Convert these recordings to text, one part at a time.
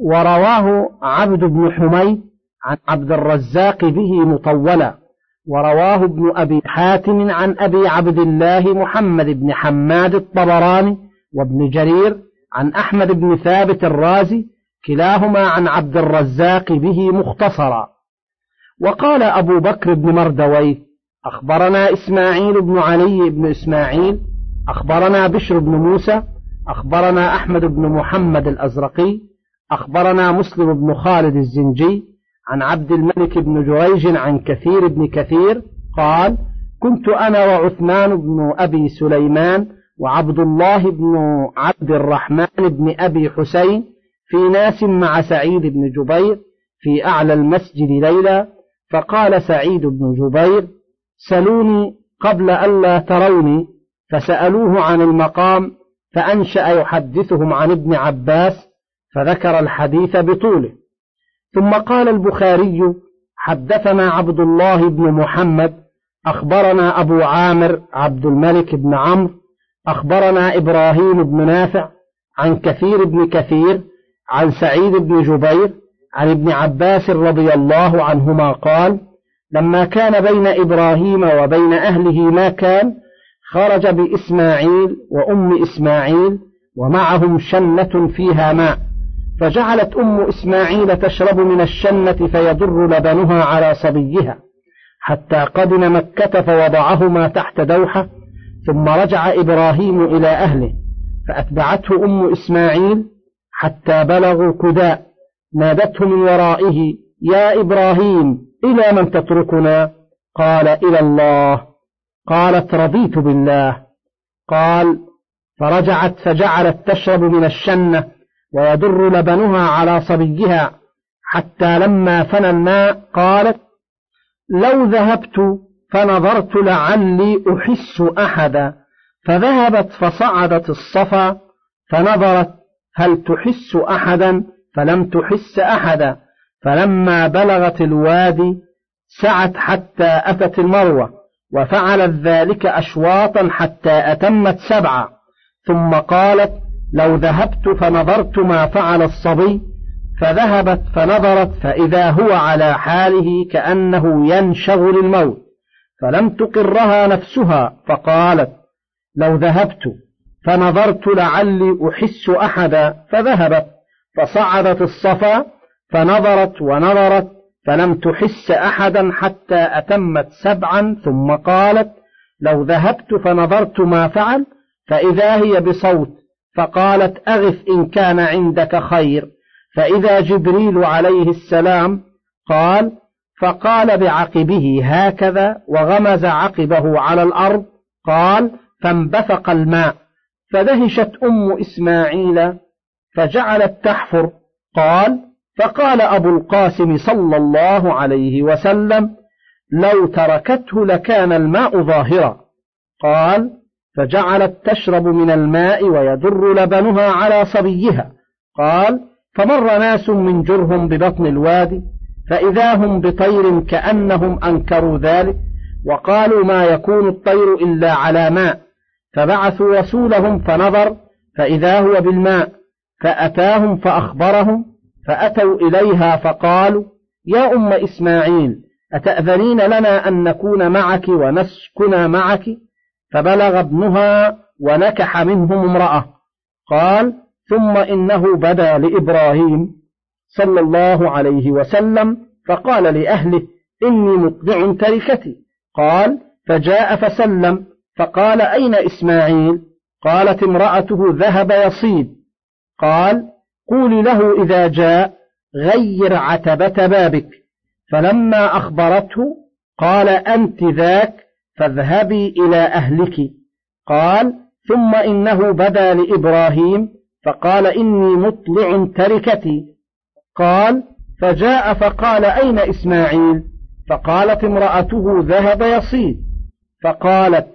ورواه عبد بن حميد عن عبد الرزاق به مطولا، ورواه ابن أبي حاتم عن أبي عبد الله محمد بن حماد الطبراني وابن جرير عن أحمد بن ثابت الرازي، كلاهما عن عبد الرزاق به مختصرا. وقال أبو بكر بن مردويه: أخبرنا إسماعيل بن علي بن إسماعيل، أخبرنا بشر بن موسى، أخبرنا أحمد بن محمد الأزرقي، أخبرنا مسلم بن خالد الزنجي عن عبد الملك بن جريج عن كثير بن كثير قال: كنت أنا وعثمان بن أبي سليمان وعبد الله بن عبد الرحمن بن أبي حسين في ناس مع سعيد بن جبير في أعلى المسجد ليلة، فقال سعيد بن جبير: سلوني قبل ألا تروني، فسألوه عن المقام فأنشأ يحدثهم عن ابن عباس فذكر الحديث بطوله. ثم قال البخاري: حدثنا عبد الله بن محمد، أخبرنا أبو عامر عبد الملك بن عمرو، أخبرنا إبراهيم بن نافع عن كثير بن كثير عن سعيد بن جبير عن ابن عباس رضي الله عنهما قال: لما كان بين إبراهيم وبين أهله ما كان، خرج بإسماعيل وأم إسماعيل ومعهم شنة فيها ماء، فجعلت أم إسماعيل تشرب من الشنة فيضر لبنها على صبيها، حتى قدم مكة فوضعهما تحت دوحة. ثم رجع إبراهيم إلى أهله، فأتبعته أم إسماعيل حتى بلغوا كداء، نادته من ورائه: يا إبراهيم، إلى من تتركنا؟ قال: إلى الله. قالت: رضيت بالله. قال: فرجعت فجعلت تشرب من الشنة ويدر لبنها على صبيها، حتى لما فنى الماء قالت: لو ذهبت فنظرت لعلي أحس أحدا، فذهبت فصعدت الصفا فنظرت هل تحس أحدا، فلم تحس أحدا، فلما بلغت الوادي سعت حتى أتت المروة، وفعلت ذلك أشواطا حتى أتمت 7. ثم قالت: لو ذهبت فنظرت ما فعل الصبي، فذهبت فنظرت فإذا هو على حاله كأنه ينشغل الموت، فلم تقرها نفسها، فقالت: لو ذهبت فنظرت لعلي أحس أحدا، فذهبت فصعدت الصفا فنظرت ونظرت فلم تحس أحدا حتى أتمت 7. ثم قالت: لو ذهبت فنظرت ما فعل، فإذا هي بصوت، فقالت: أغف إن كان عندك خير، فإذا جبريل عليه السلام. قال: فقال بعقبه هكذا، وغمز عقبه على الأرض. قال: فانبثق الماء، فدهشت أم إسماعيل فجعلت تحفر. قال: فقال أبو القاسم صلى الله عليه وسلم: لو تركته لكان الماء ظاهرا. قال: فجعلت تشرب من الماء ويدر لبنها على صبيها. قال: فمر ناس من جرهم ببطن الوادي، فإذا هم بطير كأنهم أنكروا ذلك، وقالوا: ما يكون الطير إلا على ماء. فبعثوا رسولهم فنظر فإذا هو بالماء، فأتاهم فأخبرهم، فأتوا إليها فقالوا: يا أم إسماعيل، أتأذنين لنا أن نكون معك ونسكن معك؟ فبلغ ابنها ونكح منهم امرأة. قال: ثم إنه بدا لإبراهيم صلى الله عليه وسلم فقال لأهله: إني مطلع تركتي. قال: فجاء فسلم، فقال: أين إسماعيل؟ قالت امرأته: ذهب يصيد. قال: قولي له إذا جاء غير عتبة بابك. فلما أخبرته قال: أنت ذاك، فاذهبي إلى أهلك. قال: ثم إنه بدا لإبراهيم فقال: إني مطلع تركتي. قال: فجاء فقال: أين إسماعيل؟ فقالت امرأته: ذهب يصيد. فقالت: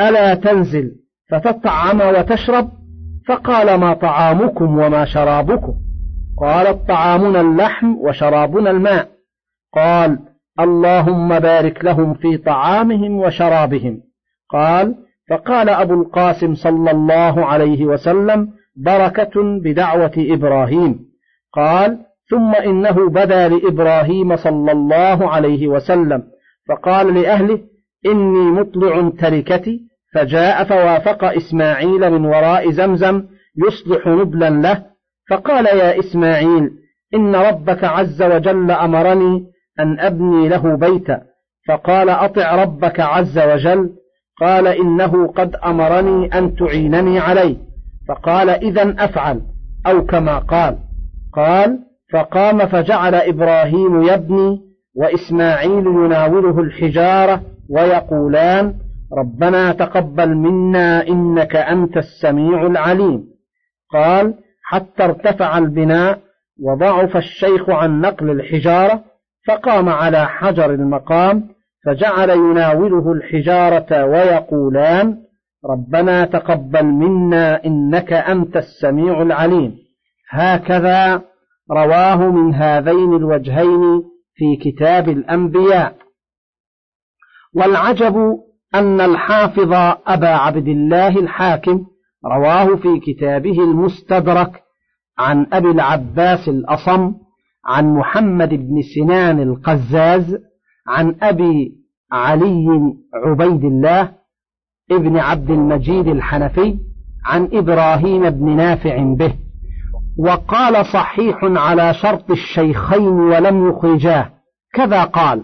ألا تنزل فتطعم وتشرب؟ فقال: ما طعامكم وما شرابكم؟ قالت: طعامنا اللحم وشرابنا الماء. قال: اللهم بارك لهم في طعامهم وشرابهم. قال: فقال أبو القاسم صلى الله عليه وسلم: بركة بدعوة إبراهيم. قال: ثم إنه بدا لإبراهيم صلى الله عليه وسلم فقال لأهله: إني مطلع تركتي، فجاء فوافق إسماعيل من وراء زمزم يصلح نبلا له، فقال: يا إسماعيل، إن ربك عز وجل أمرني أن أبني له بيتا، فقال: أطع ربك عز وجل. قال: إنه قد أمرني أن تعينني عليه. فقال: إذن أفعل، أو كما قال. قال: فقام فجعل إبراهيم يبني وإسماعيل يناوله الحجارة ويقولان: ربنا تقبل منا إنك أنت السميع العليم. قال: حتى ارتفع البناء وضعف الشيخ عن نقل الحجارة، فقام على حجر المقام فجعل يناوله الحجارة ويقولان: ربنا تقبل منا إنك أنت السميع العليم. هكذا رواه من هذين الوجهين في كتاب الأنبياء. والعجب أن الحافظ أبا عبد الله الحاكم رواه في كتابه المستدرك عن أبي العباس الأصم عن محمد بن سنان القزاز عن أبي علي عبيد الله ابن عبد المجيد الحنفي عن إبراهيم بن نافع به، وقال: صحيح على شرط الشيخين ولم يخرجاه، كذا قال.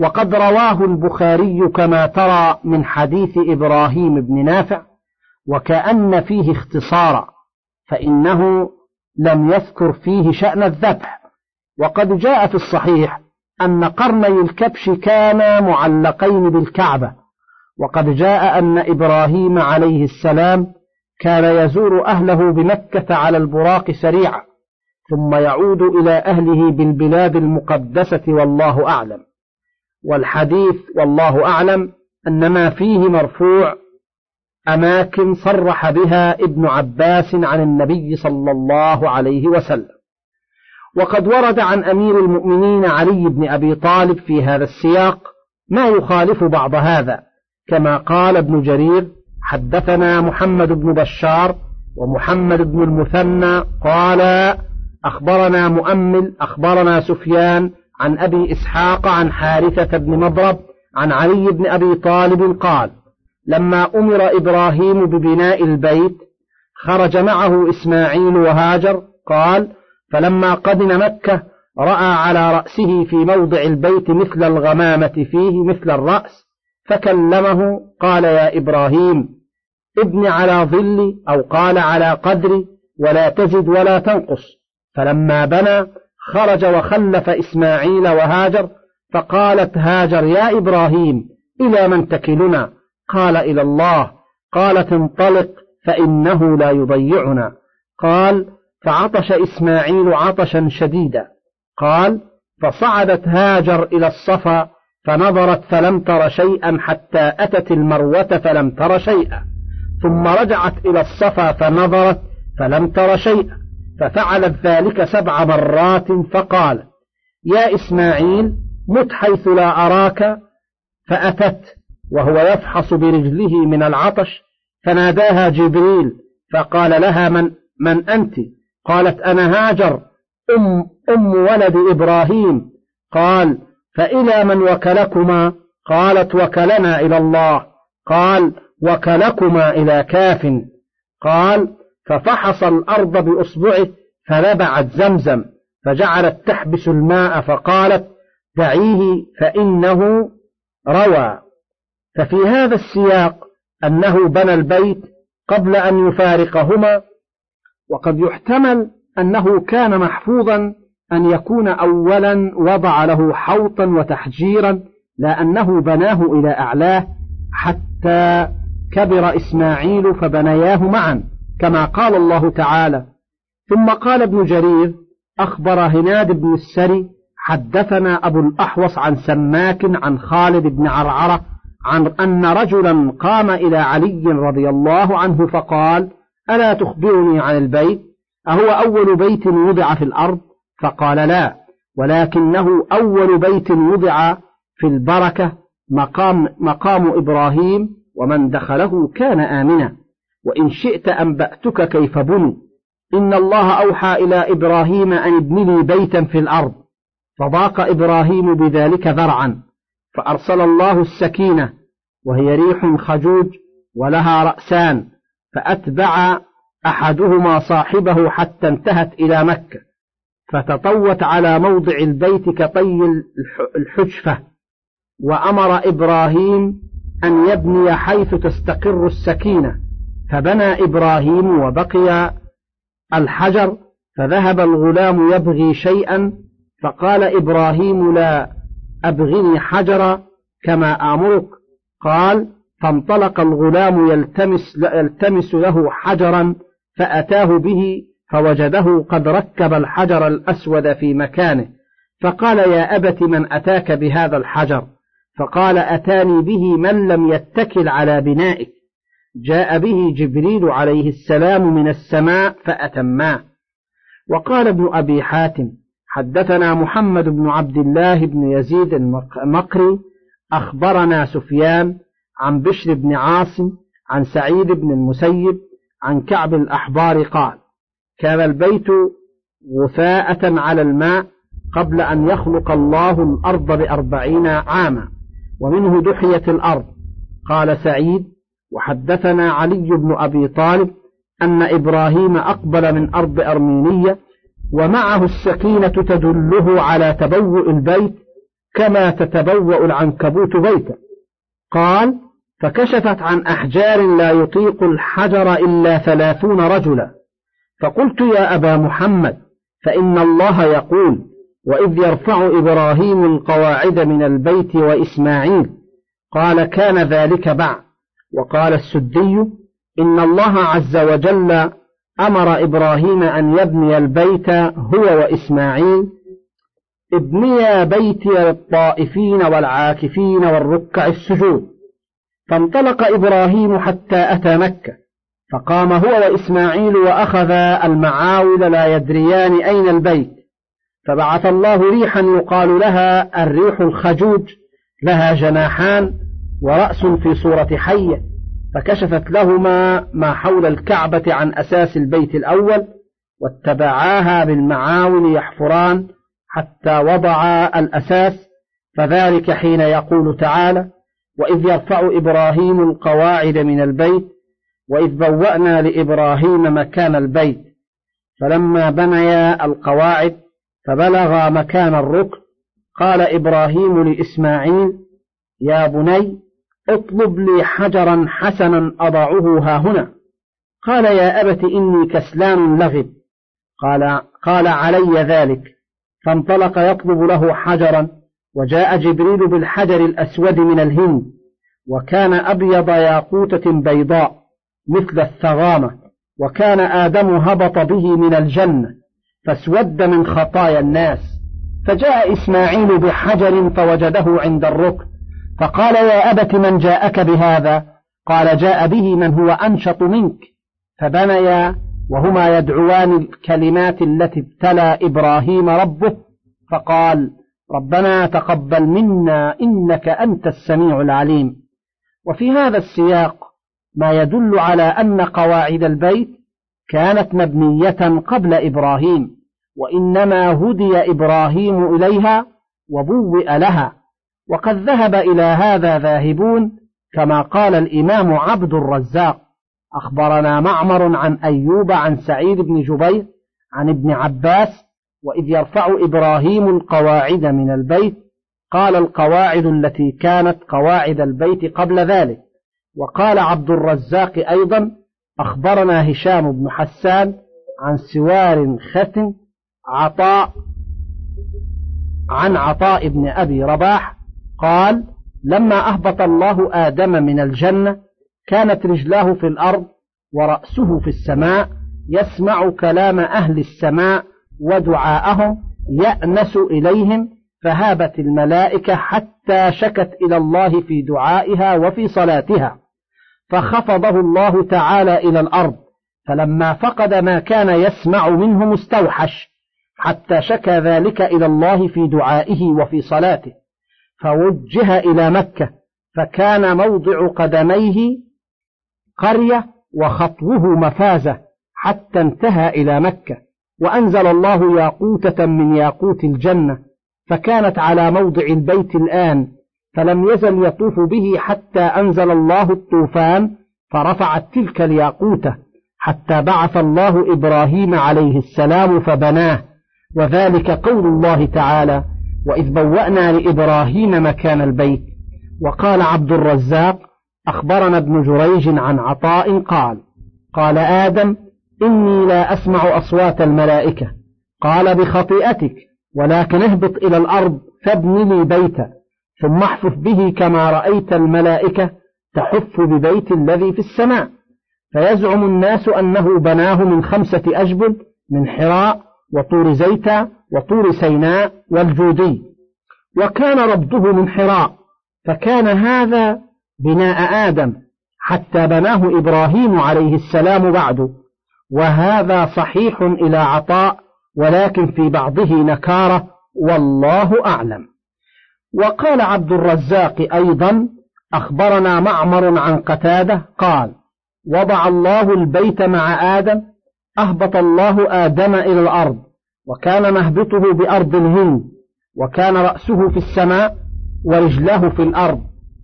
وقد رواه البخاري كما ترى من حديث إبراهيم بن نافع، وكأن فيه اختصارا، فإنه لم يذكر فيه شأن الذبح. وقد جاء في الصحيح أن قرني الكبش كانا معلقين بالكعبة، وقد جاء أن إبراهيم عليه السلام كان يزور أهله بمكة على البراق سريعا، ثم يعود إلى أهله بالبلاد المقدسة، والله أعلم. والحديث والله أعلم أنما فيه مرفوع أماكن صرح بها ابن عباس عن النبي صلى الله عليه وسلم. وقد ورد عن أمير المؤمنين علي بن أبي طالب في هذا السياق ما يخالف بعض هذا، كما قال ابن جرير: حدثنا محمد بن بشار ومحمد بن المثنى قال: أخبرنا مؤمل أخبرنا سفيان عن أبي إسحاق عن حارثة بن مضرب عن علي بن أبي طالب قال: لما أمر إبراهيم ببناء البيت خرج معه إسماعيل وهاجر. قال: فلما قدم مكة رأى على رأسه في موضع البيت مثل الغمامة فيه مثل الرأس، فكلمه قال: يا إبراهيم، ابن على ظلي، أو قال: على قدري، ولا تزد ولا تنقص. فلما بنى خرج وخلف إسماعيل وهاجر، فقالت هاجر: يا إبراهيم، إلى من تكلنا؟ قال: إلى الله. قالت: انطلق فإنه لا يضيعنا. قال: فعطش إسماعيل عطشا شديدا. قال: فصعدت هاجر إلى الصفا فنظرت فلم تر شيئا حتى أتت المروة فلم تر شيئا، ثم رجعت إلى الصفا فنظرت فلم تر شيئا، ففعلت ذلك 7 مرات، فقال: يا إسماعيل، مت حيث لا أراك. فأتت وهو يفحص برجله من العطش، فناداها جبريل فقال لها: من أنت؟ قالت: أنا هاجر أم ولد إبراهيم. قال: فإلى من وكلكما؟ قالت: وكلنا إلى الله. قال: وكلكما إلى كاف. قال: ففحص الأرض بأصبعه فنبعت زمزم، فجعلت تحبس الماء، فقالت: دعيه فإنه روى. ففي هذا السياق أنه بنى البيت قبل أن يفارقهما، وقد يحتمل أنه كان محفوظا أن يكون أولا وضع له حوطا وتحجيرا، لأنه بناه إلى أعلاه حتى كبر إسماعيل فبنياه معا، كما قال الله تعالى. ثم قال ابن جرير: أخبر هناد بن السري: حدثنا أبو الأحوص عن سماك عن خالد بن عرعرة عن أن رجلا قام إلى علي رضي الله عنه فقال: ألا تخبرني عن البيت؟ أهو أول بيت وضع في الأرض؟ فقال: لا، ولكنه أول بيت وضع في البركة، مقام إبراهيم، ومن دخله كان آمنا، وإن شئت أنبأتك كيف بني. إن الله أوحى إلى إبراهيم أن ابن لي بيتا في الأرض، فضاق إبراهيم بذلك ذرعا، فأرسل الله السكينة وهي ريح خجوج ولها رأسان، فأتبع أحدهما صاحبه حتى انتهت إلى مكة، فتطوت على موضع البيت كطي الحجفة، وأمر إبراهيم أن يبني حيث تستقر السكينة، فبنى إبراهيم وبقي الحجر، فذهب الغلام يبغي شيئا، فقال إبراهيم لا أبغني حجرا كما آمرك، قال فانطلق الغلام يلتمس له حجرا، فأتاه به فوجده قد ركب الحجر الأسود في مكانه، فقال يا أبت من أتاك بهذا الحجر؟ فقال أتاني به من لم يتكل على بنائك، جاء به جبريل عليه السلام من السماء فأتماه. وقال ابن أبي حاتم حدثنا محمد بن عبد الله بن يزيد المقري أخبرنا سفيان عن بشر بن عاصم عن سعيد بن المسيب عن كعب الأحبار قال كان البيت غثاءة على الماء قبل أن يخلق الله الأرض ب40 عاما، ومنه دحيت الأرض. قال سعيد وحدثنا علي بن أبي طالب أن إبراهيم أقبل من أرض أرمينية ومعه السكينة تدله على تبوء البيت كما تتبوء العنكبوت بيته. قال فكشفت عن أحجار لا يطيق الحجر إلا 30 رجلا، فقلت يا أبا محمد فإن الله يقول وإذ يرفع إبراهيم القواعد من البيت وإسماعيل، قال كان ذلك بعد. وقال السدي إن الله عز وجل أمر إبراهيم أن يبني البيت هو وإسماعيل، ابنيا بيتي للطائفين والعاكفين والركع السجود. فانطلق إبراهيم حتى أتى مكة، فقام هو وإسماعيل وأخذا المعاول لا يدريان أين البيت، فبعث الله ريحا يقال لها الريح الخجوج، لها جناحان ورأس في صورة حية، فكشفت لهما ما حول الكعبة عن أساس البيت الأول، واتبعاها بالمعاول يحفران حتى وضعا الأساس، فذلك حين يقول تعالى وإذ يرفع إبراهيم القواعد من البيت وإذ بوأنا لإبراهيم مكان البيت، فلما بنيا القواعد فبلغا مكان الركن قال إبراهيم لإسماعيل يا بني اطلب لي حجرا حسنا أضعه هاهنا، قال يا أبت إني كسلان لغب، قال علي ذلك، فانطلق يطلب له حجرا، وجاء جبريل بالحجر الأسود من الهند، وكان أبيض ياقوتة بيضاء مثل الثغامة، وكان آدم هبط به من الجنة فاسود من خطايا الناس، فجاء إسماعيل بحجر فوجده عند الركن، فقال يا أبت من جاءك بهذا؟ قال جاء به من هو أنشط منك، فبنيا وهما يدعوان الكلمات التي ابتلى إبراهيم ربه، فقال ربنا تقبل منا إنك أنت السميع العليم. وفي هذا السياق ما يدل على أن قواعد البيت كانت مبنية قبل إبراهيم، وإنما هدي إبراهيم إليها وبوئ لها، وقد ذهب إلى هذا ذاهبون كما قال الإمام عبد الرزاق أخبرنا معمر عن أيوب عن سعيد بن جبير عن ابن عباس وإذ يرفع إبراهيم القواعد من البيت، قال القواعد التي كانت قواعد البيت قبل ذلك. وقال عبد الرزاق أيضا أخبرنا هشام بن حسان عن سوار ختن عطاء عن عطاء بن أبي رباح قال لما أهبط الله آدم من الجنة كانت رجلاه في الأرض ورأسه في السماء، يسمع كلام أهل السماء ودعاءهم يأنس إليهم، فهابت الملائكة حتى شكت إلى الله في دعائها وفي صلاتها، فخفضه الله تعالى إلى الأرض، فلما فقد ما كان يسمع منه مستوحش حتى شكى ذلك إلى الله في دعائه وفي صلاته، فوجه إلى مكة، فكان موضع قدميه قرية وخطوه مفازة، حتى انتهى إلى مكة، وأنزل الله ياقوتة من ياقوت الجنة فكانت على موضع البيت الآن، فلم يزل يطوف به حتى أنزل الله الطوفان فرفعت تلك الياقوتة، حتى بعث الله إبراهيم عليه السلام فبناه، وذلك قول الله تعالى: وإذ بوأنا لإبراهيم مكان البيت. وقال عبد الرزاق: أخبرنا ابن جريج عن عطاء قال: قال آدم: إني لا أسمع أصوات الملائكة. قال: بخطيئتك، ولكن اهبط إلى الأرض فابن لي بيتا، ثم احفف به كما رأيت الملائكة تحف ببيت الذي في السماء. فيزعم الناس أنه بناه من 5 أجبل من حراء وطور زيتا وطور سيناء والجودي، وكان ربه من حراء، فكان هذا بناء آدم حتى بناه إبراهيم عليه السلام بعده. وهذا صحيح إلى عطاء، ولكن في بعضه نكارة، والله أعلم. وقال عبد الرزاق أيضا: أخبرنا معمر عن قتادة قال: وضع الله البيت مع آدم، أهبط الله آدم إلى الأرض، وكان مهبطه بأرض الهند، وكان رأسه في السماء ورجله في الأرض،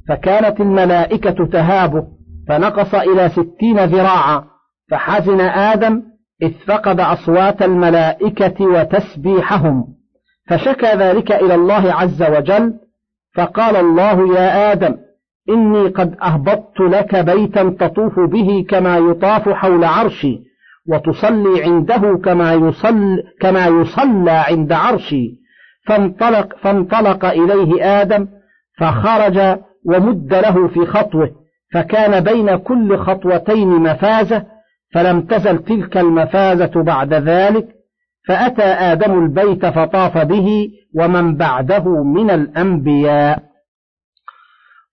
فكانت الملائكة تهابه، فنقص إلى 60 ذراعا، فحزن آدم إذ فقد أصوات الملائكة وتسبيحهم، فشكى ذلك إلى الله عز وجل، فقال الله: يا آدم، إني قد أهبطت لك بيتا تطوف به كما يطاف حول عرشي، وتصلي عنده كما يصلى عند عرشي. فانطلق إليه آدم، فخرج ومد له في خطوه، فكان بين كل خطوتين مفازة، فلم تزل تلك المفازة بعد ذلك. فأتى آدم البيت فطاف به ومن بعده من الأنبياء.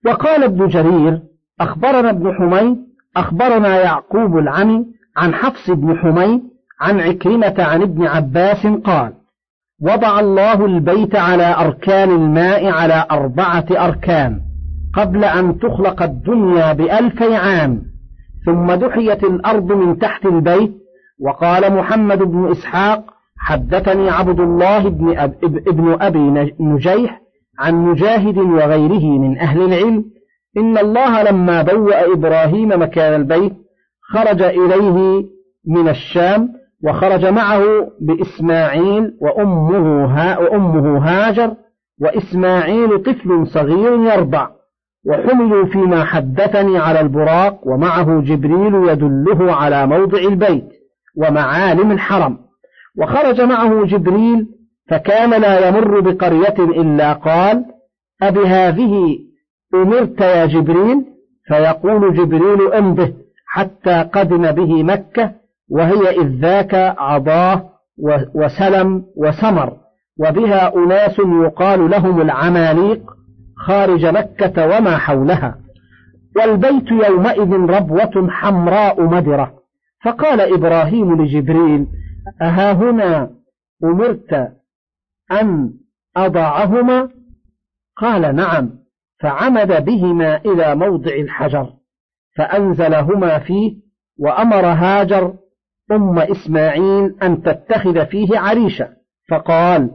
وقال ابن جرير: أخبرنا ابن حميد، أخبرنا يعقوب العمي عن حفص بن حميد عن عكرمة عن ابن عباس قال: وضع الله البيت على أركان الماء على 4 أركان قبل أن تخلق الدنيا ب1000 عام، ثم دحيت الأرض من تحت البيت. وقال محمد بن إسحاق: حدثني عبد الله بن أبي نجيح عن مجاهد وغيره من أهل العلم: إن الله لما بوأ إبراهيم مكان البيت خرج إليه من الشام، وخرج معه بإسماعيل وأمه هاجر، وإسماعيل طفل صغير يرضع، وحملوا فيما حدثني على البراق، ومعه جبريل يدله على موضع البيت ومعالم الحرم. وخرج معه جبريل فكان لا يمر بقرية إلا قال: أبهذه أمرت يا جبريل؟ فيقول جبريل: أمضه، حتى قدم به مكة، وهي إذ ذاك عضاه وسلم وسمر، وبها أناس يقال لهم العماليق خارج مكة وما حولها. والبيت يومئذ ربوة حمراء مدرة. فقال إبراهيم لجبريل: أها هنا أمرت أن أضعهما؟ قال: نعم. فعمد بهما إلى موضع الحجر فأنزلهما فيه، وأمر هاجر أم إسماعيل أن تتخذ فيه عريشة، فقال: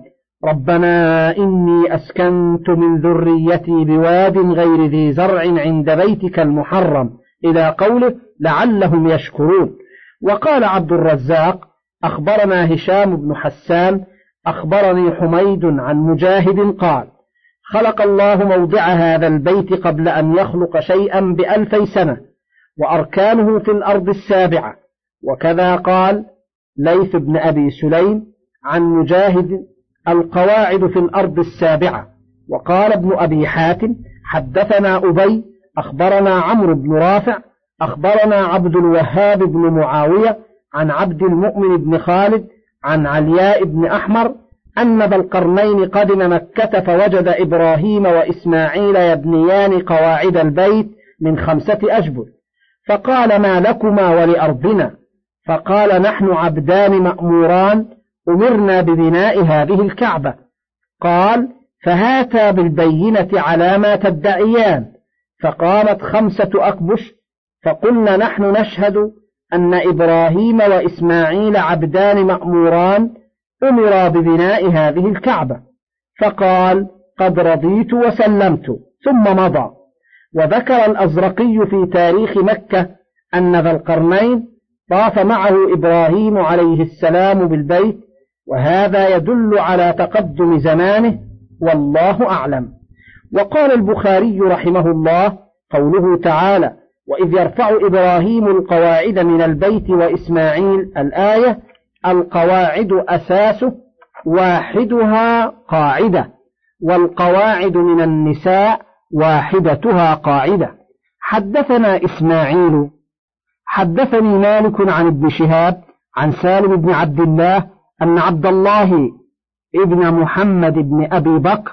ربنا إني أسكنت من ذريتي بواد غير ذي زرع عند بيتك المحرم، إلى قوله: لعلهم يشكرون. وقال عبد الرزاق: أخبرنا هشام بن حسان، أخبرني حميد عن مجاهد قال: خلق الله موضع هذا البيت قبل أن يخلق شيئا ب1000 سنة، وأركانه في الأرض 7. وكذا قال ليث بن أبي سليم عن مجاهد: القواعد في الأرض 7. وقال ابن أبي حاتم: حدثنا أبي، أخبرنا عمرو بن رافع، أخبرنا عبد الوهاب بن معاوية عن عبد المؤمن بن خالد عن علياء بن أحمر أن ذا القرنين قدم مكة، فوجد إبراهيم وإسماعيل يبنيان قواعد البيت من 5 أجبل، فقال: ما لكما ولأرضنا؟ فقال: نحن عبدان مأموران، أمرنا ببناء هذه الكعبة. قال: فهاتا بالبينة على ما تدعيان. فقامت 5 أكبش، فقلنا: نحن نشهد أن إبراهيم وإسماعيل عبدان مأموران أمرا ببناء هذه الكعبة، فقال قد رضيت وسلمت ثم مضى. وذكر الأزرقي في تاريخ مكة أن ذا القرنين طاف معه إبراهيم عليه السلام بالبيت، وهذا يدل على تقدم زمانه، والله أعلم. وقال البخاري رحمه الله قوله تعالى وإذ يرفع إبراهيم القواعد من البيت وإسماعيل، الآية القواعد أساسه واحدها قاعدة، والقواعد من النساء واحدتها قاعدة. حدثنا إسماعيل حدثني مالك عن ابن شهاب عن سالم بن عبد الله أن عبد الله ابن محمد بن أبي بكر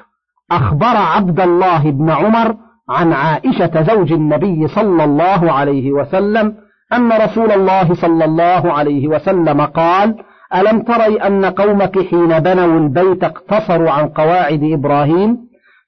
أخبر عبد الله بن عمر عن عائشة زوج النبي صلى الله عليه وسلم أن رسول الله صلى الله عليه وسلم قال ألم تري أن قومك حين بنوا البيت اقتصروا عن قواعد إبراهيم؟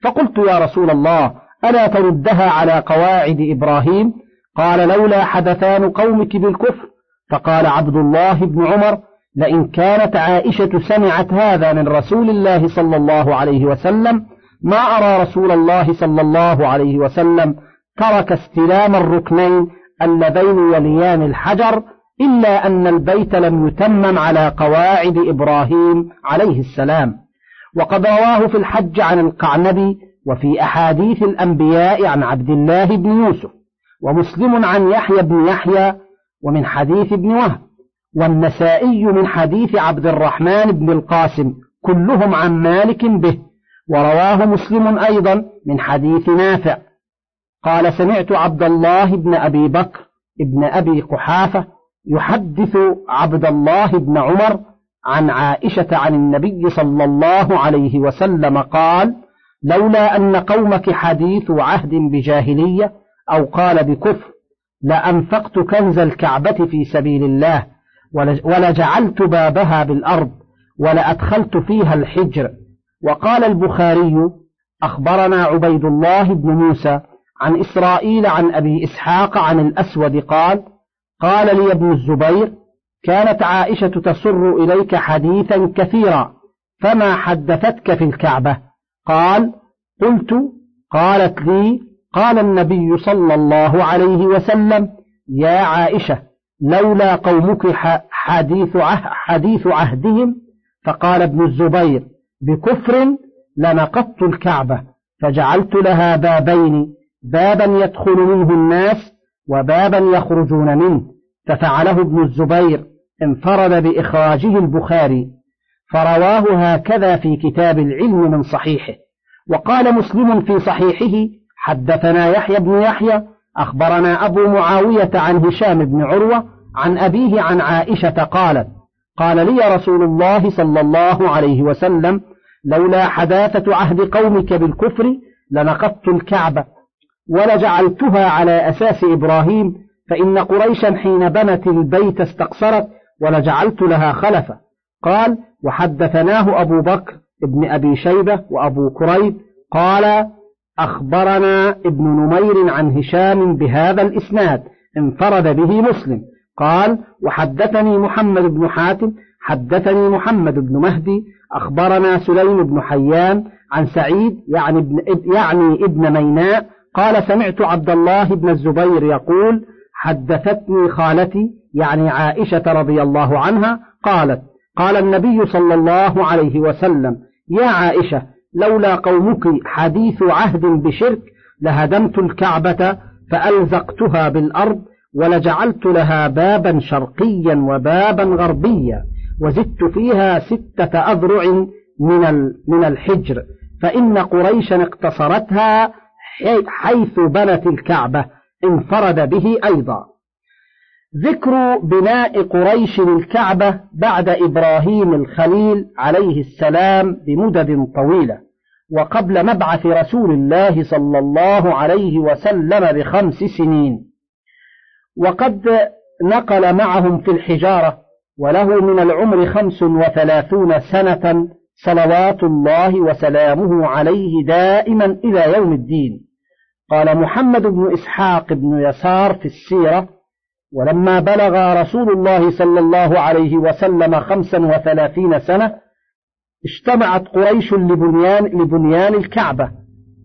فقلت يا رسول الله ألا تردها على قواعد إبراهيم؟ قال لولا حدثان قومك بالكفر. فقال عبد الله بن عمر لئن كانت عائشة سمعت هذا من رسول الله صلى الله عليه وسلم ما أرى رسول الله صلى الله عليه وسلم ترك استلام الركنين اللذين يليان الحجر إلا أن البيت لم يتمم على قواعد إبراهيم عليه السلام. وقد رواه في الحج عن القعنبي وفي أحاديث الأنبياء عن عبد الله بن يوسف، ومسلم عن يحيى بن يحيى ومن حديث ابن وهب، والنسائي من حديث عبد الرحمن بن القاسم، كلهم عن مالك به. ورواه مسلم أيضا من حديث نافع قال سمعت عبد الله بن أبي بكر بن أبي قحافة يحدث عبد الله بن عمر عن عائشة عن النبي صلى الله عليه وسلم قال لولا أن قومك حديث عهد بجاهلية أو قال بكفر لأنفقت كنز الكعبة في سبيل الله ولجعلت بابها بالأرض ولأدخلت فيها الحجر. وقال البخاري أخبرنا عبيد الله بن موسى عن إسرائيل عن أبي إسحاق عن الأسود قال قال لي ابن الزبير كانت عائشة تسر إليك حديثا كثيرا فما حدثتك في الكعبة؟ قال قلت قالت لي قال النبي صلى الله عليه وسلم يا عائشة لولا قومك حديث عهدهم، فقال ابن الزبير بكفر لنقضت الكعبة فجعلت لها بابين، بابا يدخل منه الناس وبابا يخرجون منه، ففعله ابن الزبير، انفرد بإخراجه البخاري، فرواه هكذا في كتاب العلم من صحيحه. وقال مسلم في صحيحه حدثنا يحيى بن يحيى أخبرنا أبو معاوية عن هشام بن عروة عن أبيه عن عائشة قالت قال لي رسول الله صلى الله عليه وسلم لولا حداثة عهد قومك بالكفر لنقضت الكعبة ولجعلتها على أساس إبراهيم، فإن قريشا حين بنت البيت استقصرت ولجعلت لها خلفة. قال وحدثناه أبو بكر ابن أبي شيبة وأبو كريب قال أخبرنا ابن نمير عن هشام بهذا الإسناد انفرد به مسلم. قال وحدثني محمد بن حاتم حدثني محمد بن مهدي أخبرنا سليم بن حيان عن سعيد يعني ابن ميناء قال سمعت عبد الله بن الزبير يقول حدثتني خالتي يعني عائشة رضي الله عنها قالت قال النبي صلى الله عليه وسلم يا عائشة لولا قومك حديث عهد بشرك لهدمت الكعبة فألزقتها بالأرض ولجعلت لها بابا شرقيا وبابا غربيا وزدت فيها 6 أذرع من الحجر، فإن قريشا اقتصرتها حيث بنت الكعبة، انفرد به أيضا. ذكر بناء قريش للكعبة بعد إبراهيم الخليل عليه السلام بمدد طويلة وقبل مبعث رسول الله صلى الله عليه وسلم ب5 سنين. وقد نقل معهم في الحجارة وله من العمر 35 سنة صلوات الله وسلامه عليه دائما إلى يوم الدين. قال محمد بن إسحاق بن يسار في السيرة ولما بلغ رسول الله صلى الله عليه وسلم 35 سنة اجتمعت قريش لبنيان الكعبة،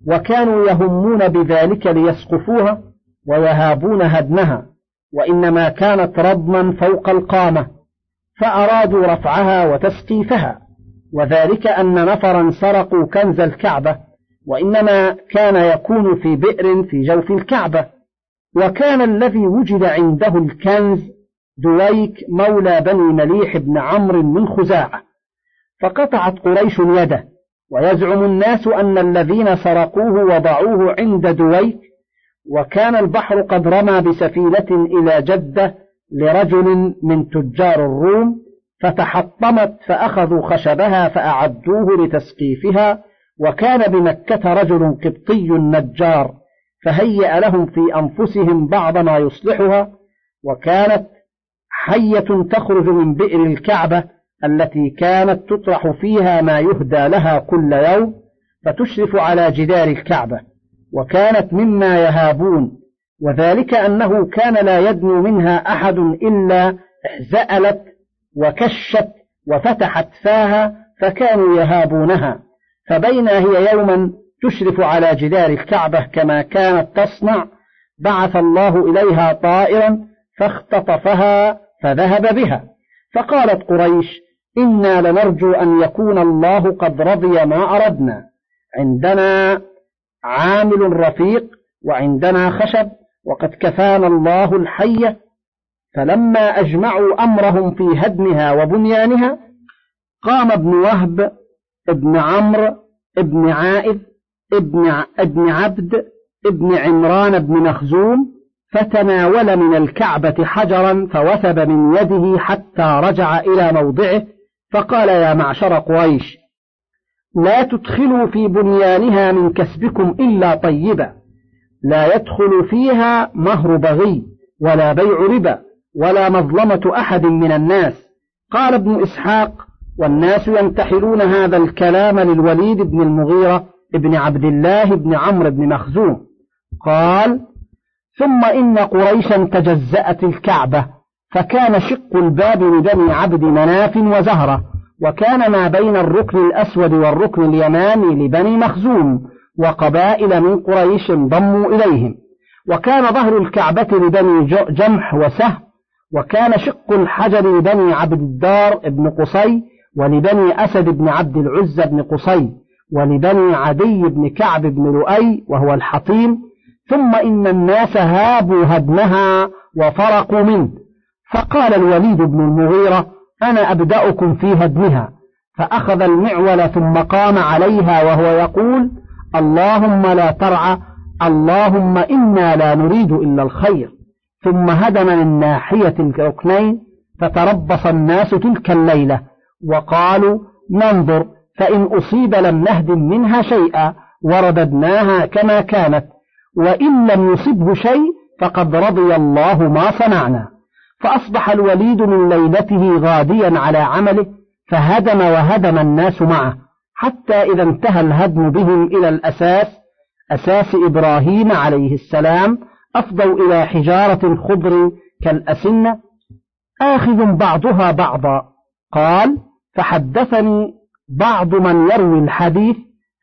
وكانوا يهمون بذلك ليسقفوها ويهابون هدمها، وإنما كانت رضما فوق القامة، فأرادوا رفعها وتسقيفها، وذلك أن نفرا سرقوا كنز الكعبة، وإنما كان يكون في بئر في جوف الكعبة. وكان الذي وجد عنده الكنز دويك مولى بني مليح بن عمرو من خزاعة، فقطعت قريش يده، ويزعم الناس أن الذين سرقوه وضعوه عند دويك، وكان البحر قد رمى بسفينة إلى جدة لرجل من تجار الروم، فتحطمت فأخذوا خشبها فأعدوه لتسقيفها، وكان بمكة رجل قبطي نجار فهيأ لهم في أنفسهم بعض ما يصلحها، وكانت حية تخرج من بئر الكعبة التي كانت تطرح فيها ما يهدى لها كل يوم، فتشرف على جدار الكعبة، وكانت مما يهابون، وذلك أنه كان لا يدنو منها أحد إلا احزألت وكشت وفتحت فاها، فكانوا يهابونها. فبينا هي يوما تشرف على جدار الكعبة كما كانت تصنع، بعث الله إليها طائرا فاختطفها فذهب بها. فقالت قريش: إنا لنرجو أن يكون الله قد رضي ما أردنا، عندنا عامل رفيق وعندنا خشب، وقد كفانا الله الحية. فلما أجمعوا أمرهم في هدمها وبنيانها، قام ابن وهب ابن عمرو ابن عائذ ابن عبد ابن عمران بن مخزوم، فتناول من الكعبة حجرا فوثب من يده حتى رجع إلى موضعه، فقال: يا معشر قريش، لا تدخلوا في بنيانها من كسبكم إلا طيبا، لا يدخل فيها مهر بغي ولا بيع ربا ولا مظلمة أحد من الناس. قال ابن إسحاق: والناس ينتحلون هذا الكلام للوليد بن المغيرة ابن عبد الله بن عمرو بن مخزوم. قال: ثم إن قريشا تجزأت الكعبة، فكان شق الباب لبني عبد مناف وزهرة، وكان ما بين الركن الأسود والركن اليماني لبني مخزوم، وقبائل من قريش انضموا إليهم. وكان ظهر الكعبة لبني جمح وسهم، وكان شق الحجر لبني عبد الدار بن قصي، ولبني أسد بن عبد العزة بن قصي، ولبني عدي بن كعب بن لؤي وهو الحطيم. ثم إن الناس هابوا هدمها وفرقوا منه، فقال الوليد بن المغيرة: أنا أبدأكم في هدمها. فأخذ المعول ثم قام عليها وهو يقول: اللهم لا ترعى، اللهم إنا لا نريد إلا الخير. ثم هدم من ناحية الركنين، فتربص الناس تلك الليلة، وقالوا: ننظر، فإن أصيب لم نهدم منها شيئا ورددناها كما كانت، وإن لم يصبه شيء فقد رضي الله ما صنعنا. فأصبح الوليد من ليلته غاديا على عمله، فهدم وهدم الناس معه، حتى إذا انتهى الهدم بهم إلى الأساس، أساس إبراهيم عليه السلام، أفضوا إلى حجارة خضر كالأسنة، آخذ بعضها بعضا. قال: فحدثني بعض من يروي الحديث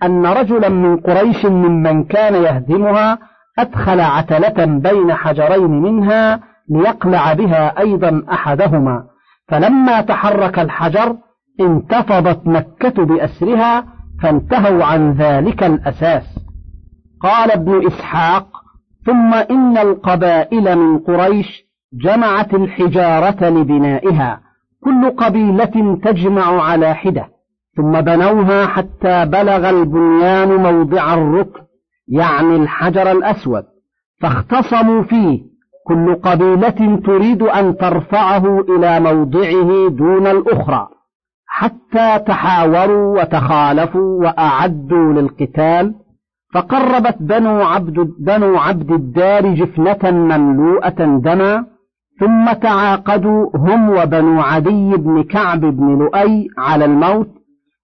أن رجلا من قريش ممن كان يهدمها أدخل عتلة بين حجرين منها ليقلع بها أيضا أحدهما، فلما تحرك الحجر انتفضت مكة بأسرها، فانتهوا عن ذلك الأساس. قال ابن إسحاق: ثم إن القبائل من قريش جمعت الحجارة لبنائها، كل قبيلة تجمع على حدة، ثم بنوها حتى بلغ البنيان موضع الركن، يعني الحجر الأسود، فاختصموا فيه، كل قبيلة تريد أن ترفعه إلى موضعه دون الأخرى، حتى تحاوروا وتخالفوا وأعدوا للقتال. فقربت بنو عبد الدار جفنة مملوءة دما، ثم تعاقدوا هم وبنو عدي بن كعب بن لؤي على الموت،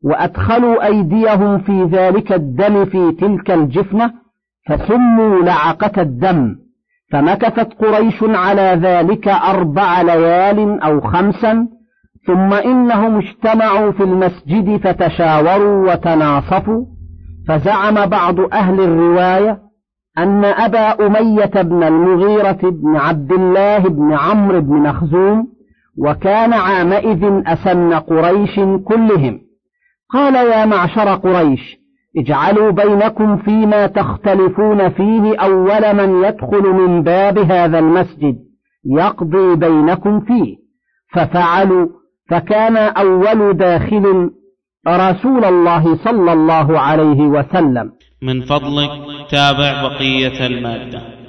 وأدخلوا أيديهم في ذلك الدم في تلك الجفنة، فسموا لعقة الدم. فمكثت قريش على ذلك 4 ليال أو 5، ثم إنهم اجتمعوا في المسجد فتشاوروا وتناصفوا، فزعم بعض أهل الرواية أن أبا أمية بن المغيرة بن عبد الله بن عمرو بن مخزوم، وكان عامئذ أسن قريش كلهم، قال: يا معشر قريش، اجعلوا بينكم فيما تختلفون فيه أول من يدخل من باب هذا المسجد يقضي بينكم فيه. ففعلوا، فكان أول داخل رسول الله صلى الله عليه وسلم. من فضلك تابع بقية المادة.